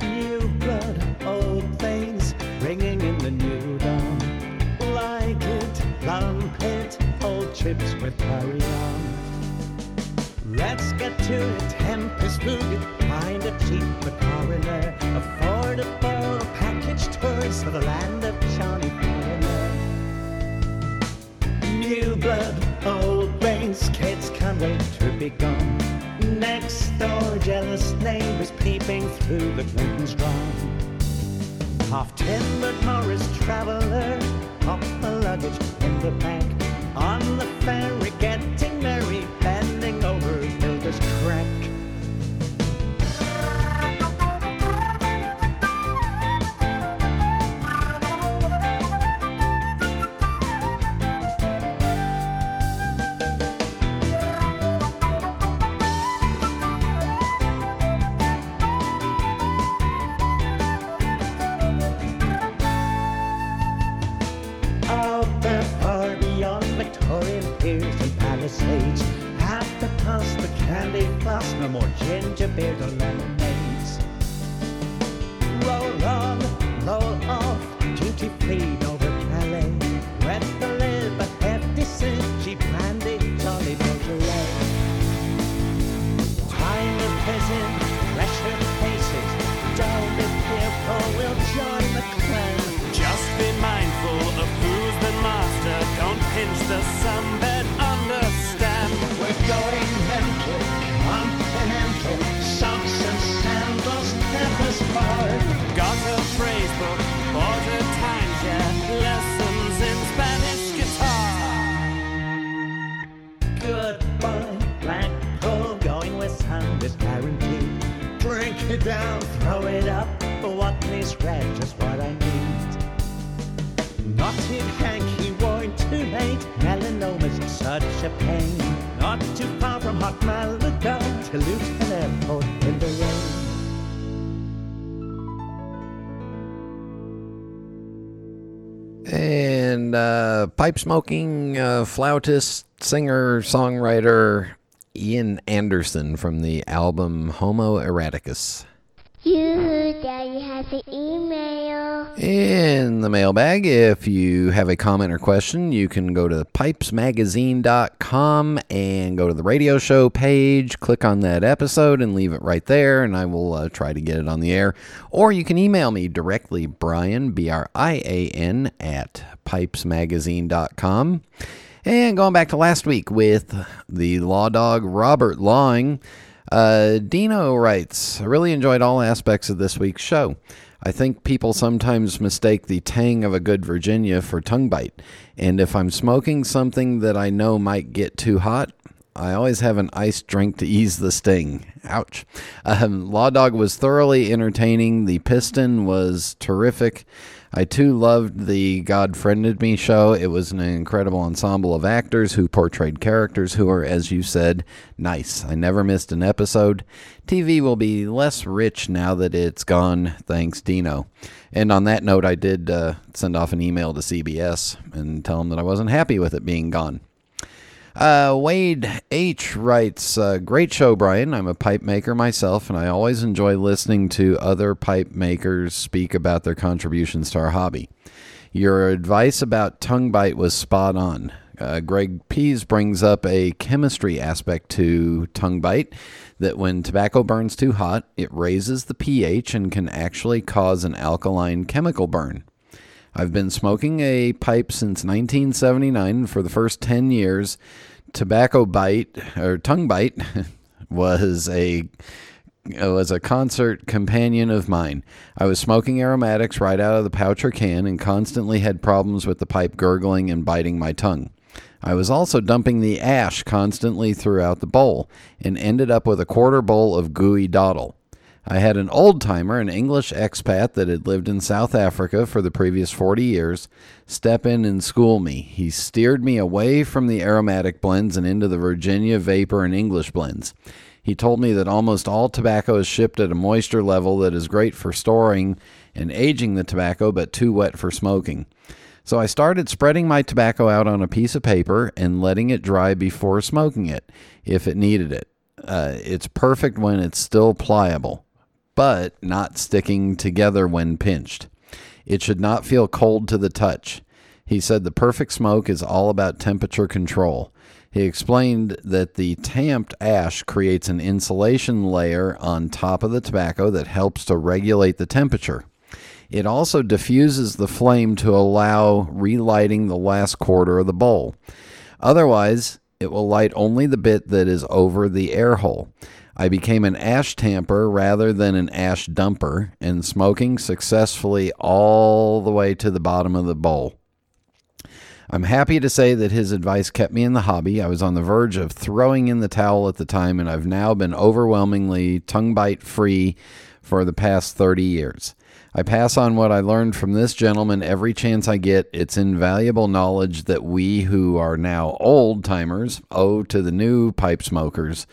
New blood, old veins, ringing in the new dawn. Like it, long hit, old chips with carry on. Let's get to it, hemp is food, find a cheap foreigner, affordable package tours for the land of Johnny Foreigner. New blood, old veins, kids can't wait to be gone. Next door, jealous neighbors peeping through the curtains drawn. Half-timbered Morris traveller, pop the luggage in the back, on the ferry getting merry, bending over builder's crack. Have to toss the candy floss, no more ginger beer or lemonades. Roll on, roll off, duty free over Calais. Wet the lid, but hefty soup, cheap brandy, jolly Beaujolais. Time is pressing, pressure faces. Down the people will join the clan. Just be mindful of who's the master. Don't pinch the sunbed, understand. We're going mental, continental. Socks and sandals, never sparred. Got a phrase book, bought a timeshare. Lessons in Spanish guitar. Goodbye, Blackpool. Going with sound is guaranteed. Drink it down, throw it up. What needs red, just what I need. Knotted hanky worn too late, melanoma's such a pain. Not too far from hot Malaga to Luton Airport in the rain. And uh, pipe smoking uh, flautist, singer, songwriter Ian Anderson from the album Homo Erraticus. You, Daddy, has an email. in the mailbag. If you have a comment or question, you can go to pipes magazine dot com and go to the radio show page, click on that episode and leave it right there, and I will uh, try to get it on the air. Or you can email me directly, Brian, B R I A N, at pipes magazine dot com. And going back to last week with the law dog Robert Lawing, uh, Dino writes, I really enjoyed all aspects of this week's show. I think people sometimes mistake the tang of a good Virginia for tongue bite. And if I'm smoking something that I know might get too hot, I always have an iced drink to ease the sting. Ouch. Um, Law Dog was thoroughly entertaining. The Piston was terrific. I, too, loved the God-Friended Me show. It was an incredible ensemble of actors who portrayed characters who are, as you said, nice. I never missed an episode. T V will be less rich now that it's gone. Thanks, Dino. And on that note, I did uh, send off an email to C B S and tell them that I wasn't happy with it being gone. Uh, Wade H. writes, uh, great show, Brian. I'm a pipe maker myself, and I always enjoy listening to other pipe makers speak about their contributions to our hobby. Your advice about tongue bite was spot on. Uh, Greg Pease brings up a chemistry aspect to tongue bite, that when tobacco burns too hot, it raises the pH and can actually cause an alkaline chemical burn. I've been smoking a pipe since nineteen seventy-nine. For the first ten years, tobacco bite or tongue bite was a was a concert companion of mine. I was smoking aromatics right out of the pouch or can and constantly had problems with the pipe gurgling and biting my tongue. I was also dumping the ash constantly throughout the bowl and ended up with a quarter bowl of gooey dottle. I had an old-timer, an English expat that had lived in South Africa for the previous forty years, step in and school me. He steered me away from the aromatic blends and into the Virginia vapor and English blends. He told me that almost all tobacco is shipped at a moisture level that is great for storing and aging the tobacco, but too wet for smoking. So I started spreading my tobacco out on a piece of paper and letting it dry before smoking it, if it needed it. Uh, it's perfect when it's still pliable, but not sticking together when pinched. It should not feel cold to the touch. He said the perfect smoke is all about temperature control. He explained that the tamped ash creates an insulation layer on top of the tobacco that helps to regulate the temperature. It also diffuses the flame to allow relighting the last quarter of the bowl. Otherwise, it will light only the bit that is over the air hole. I became an ash tamper rather than an ash dumper and smoking successfully all the way to the bottom of the bowl. I'm happy to say that his advice kept me in the hobby. I was on the verge of throwing in the towel at the time, and I've now been overwhelmingly tongue bite free for the past thirty years. I pass on what I learned from this gentleman every chance I get. It's invaluable knowledge that we who are now old timers owe to the new pipe smokers.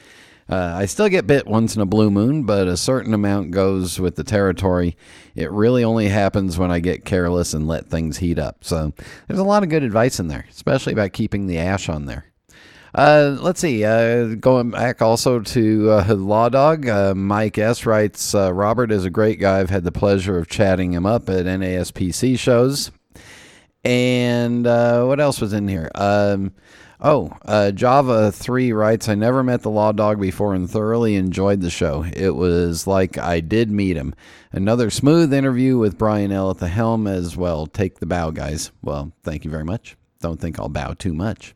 Uh, I still get bit once in a blue moon, but a certain amount goes with the territory. It really only happens when I get careless and let things heat up. So there's a lot of good advice in there, especially about keeping the ash on there. Uh, let's see, uh, going back also to uh, Law Dog, uh, Mike S. writes, uh, Robert is a great guy. I've had the pleasure of chatting him up at N A S P C shows. And uh, what else was in here? Um... Oh, uh, Java three writes, I never met the Law Dog before and thoroughly enjoyed the show. It was like I did meet him. Another smooth interview with Brian L. at the helm as well. Take the bow, guys. Well, thank you very much. Don't think I'll bow too much.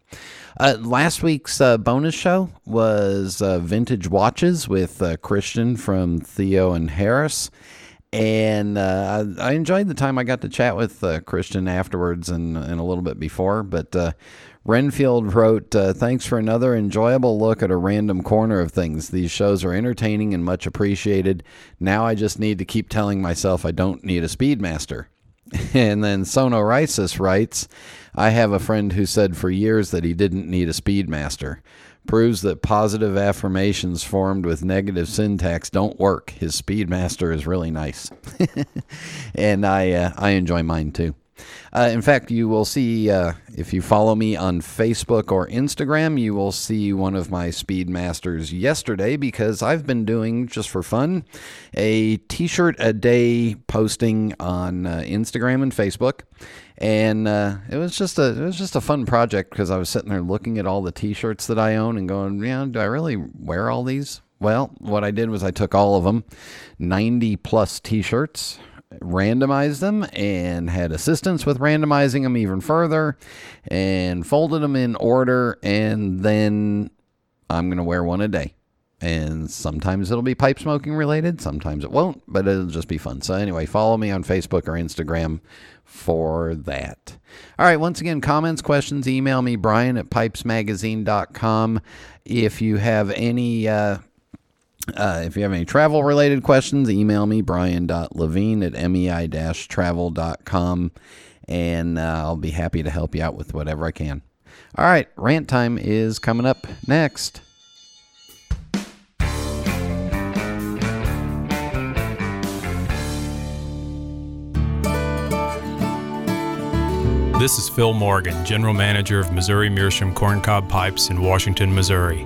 Uh, last week's uh, bonus show was uh, Vintage Watches with uh, Christian from Theo and Harris. And uh, I, I enjoyed the time I got to chat with uh, Christian afterwards and, and a little bit before, but... Uh, Renfield wrote, uh, thanks for another enjoyable look at a random corner of things. These shows are entertaining and much appreciated. Now I just need to keep telling myself I don't need a Speedmaster. And then Sonorisis writes, I have a friend who said for years that he didn't need a Speedmaster. Proves that positive affirmations formed with negative syntax don't work. His Speedmaster is really nice. And I uh, I enjoy mine too. Uh, in fact, you will see, uh, if you follow me on Facebook or Instagram, you will see one of my Speedmasters yesterday, because I've been doing, just for fun, a t-shirt a day posting on uh, Instagram and Facebook. And uh, it was just a it was just a fun project, because I was sitting there looking at all the t-shirts that I own and going, yeah, do I really wear all these? Well, what I did was I took all of them, ninety plus t-shirts, randomized them, and had assistance with randomizing them even further, and folded them in order, and then I'm going to wear one a day. And sometimes it'll be pipe smoking related, sometimes it won't, but it'll just be fun. So anyway, follow me on Facebook or Instagram for that. All right, once again, comments, questions, email me, Brian at Pipes Magazine dot com. If you have any... Uh, Uh, if you have any travel-related questions, email me, brian.levine at mei dash travel dot com, and uh, I'll be happy to help you out with whatever I can. All right, rant time is coming up next. This is Phil Morgan, General Manager of Missouri Meerschaum Corncob Pipes in Washington, Missouri.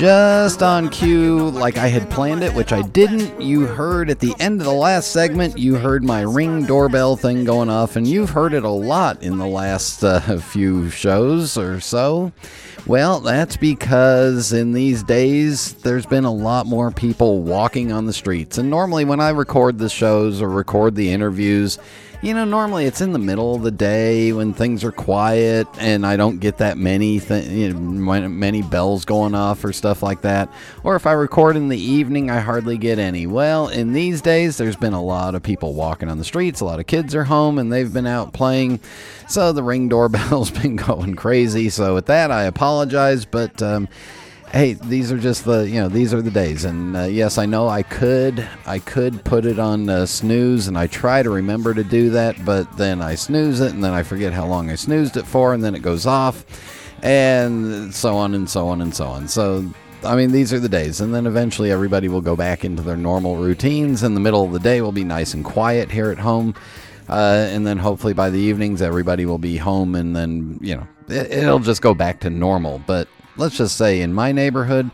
Just on cue, like I had planned it, which I didn't. You heard at the end of the last segment, you heard my Ring doorbell thing going off, and you've heard it a lot in the last uh, few shows or so. Well, that's because in these days, there's been a lot more people walking on the streets. And normally when I record the shows or record the interviews, you know, normally it's in the middle of the day when things are quiet and I don't get that many th- you know, many bells going off or stuff like that. Or if I record in the evening, I hardly get any. Well, in these days, there's been a lot of people walking on the streets. A lot of kids are home and they've been out playing. So the Ring doorbell's been going crazy. So with that, I apologize, but... Um, Hey, these are just the, you know, these are the days. And uh, yes, I know I could, I could put it on uh, snooze, and I try to remember to do that, but then I snooze it and then I forget how long I snoozed it for, and then it goes off, and so on and so on and so on. So, I mean, these are the days. And then eventually everybody will go back into their normal routines, and the middle of the day will be nice and quiet here at home. Uh, and then hopefully by the evenings, everybody will be home, and then, you know, it, it'll just go back to normal. But let's just say in my neighborhood,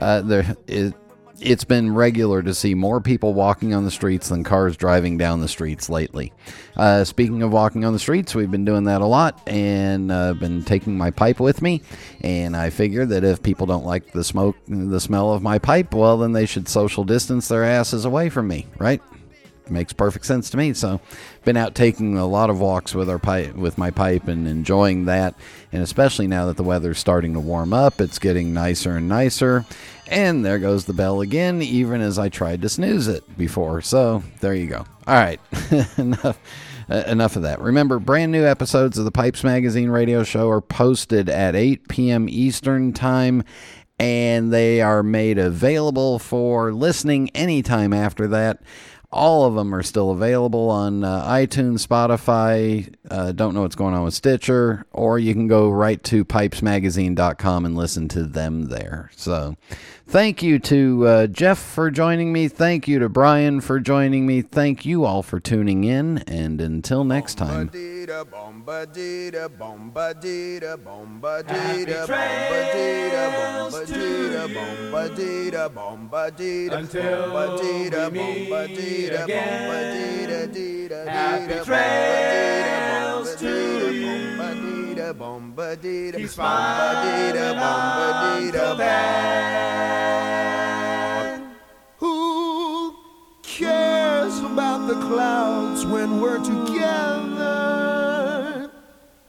uh, there it, it's been regular to see more people walking on the streets than cars driving down the streets lately. Uh, speaking of walking on the streets, we've been doing that a lot, and I've uh, been taking my pipe with me. And I figure that if people don't like the smoke, the smell of my pipe, well, then they should social distance their asses away from me, right? Makes perfect sense to me. So been out taking a lot of walks with our pipe, with my pipe, and enjoying that. And especially now that the weather's starting to warm up, it's getting nicer and nicer. And there goes the bell again, even as I tried to snooze it before. So there you go. All right. Enough. Uh, enough of that. Remember, brand new episodes of the Pipes Magazine radio show are posted at eight p.m. Eastern time, and they are made available for listening anytime after that. All of them are still available on uh, iTunes, Spotify, uh, don't know what's going on with Stitcher, or you can go right to Pipes Magazine dot com and listen to them there. So thank you to uh, Jeff for joining me. Thank you to Brian for joining me. Thank you all for tuning in, and until next time. Happy trails to you. Keep smiling until then. Who cares about the clouds when we're together.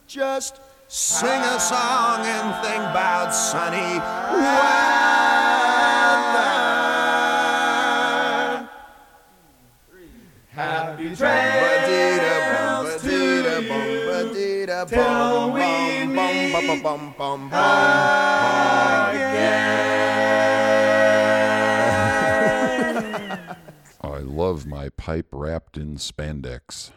Just sing a song and think about sunny weather. Happy trails to you till we meet again. I love my pipe wrapped in spandex.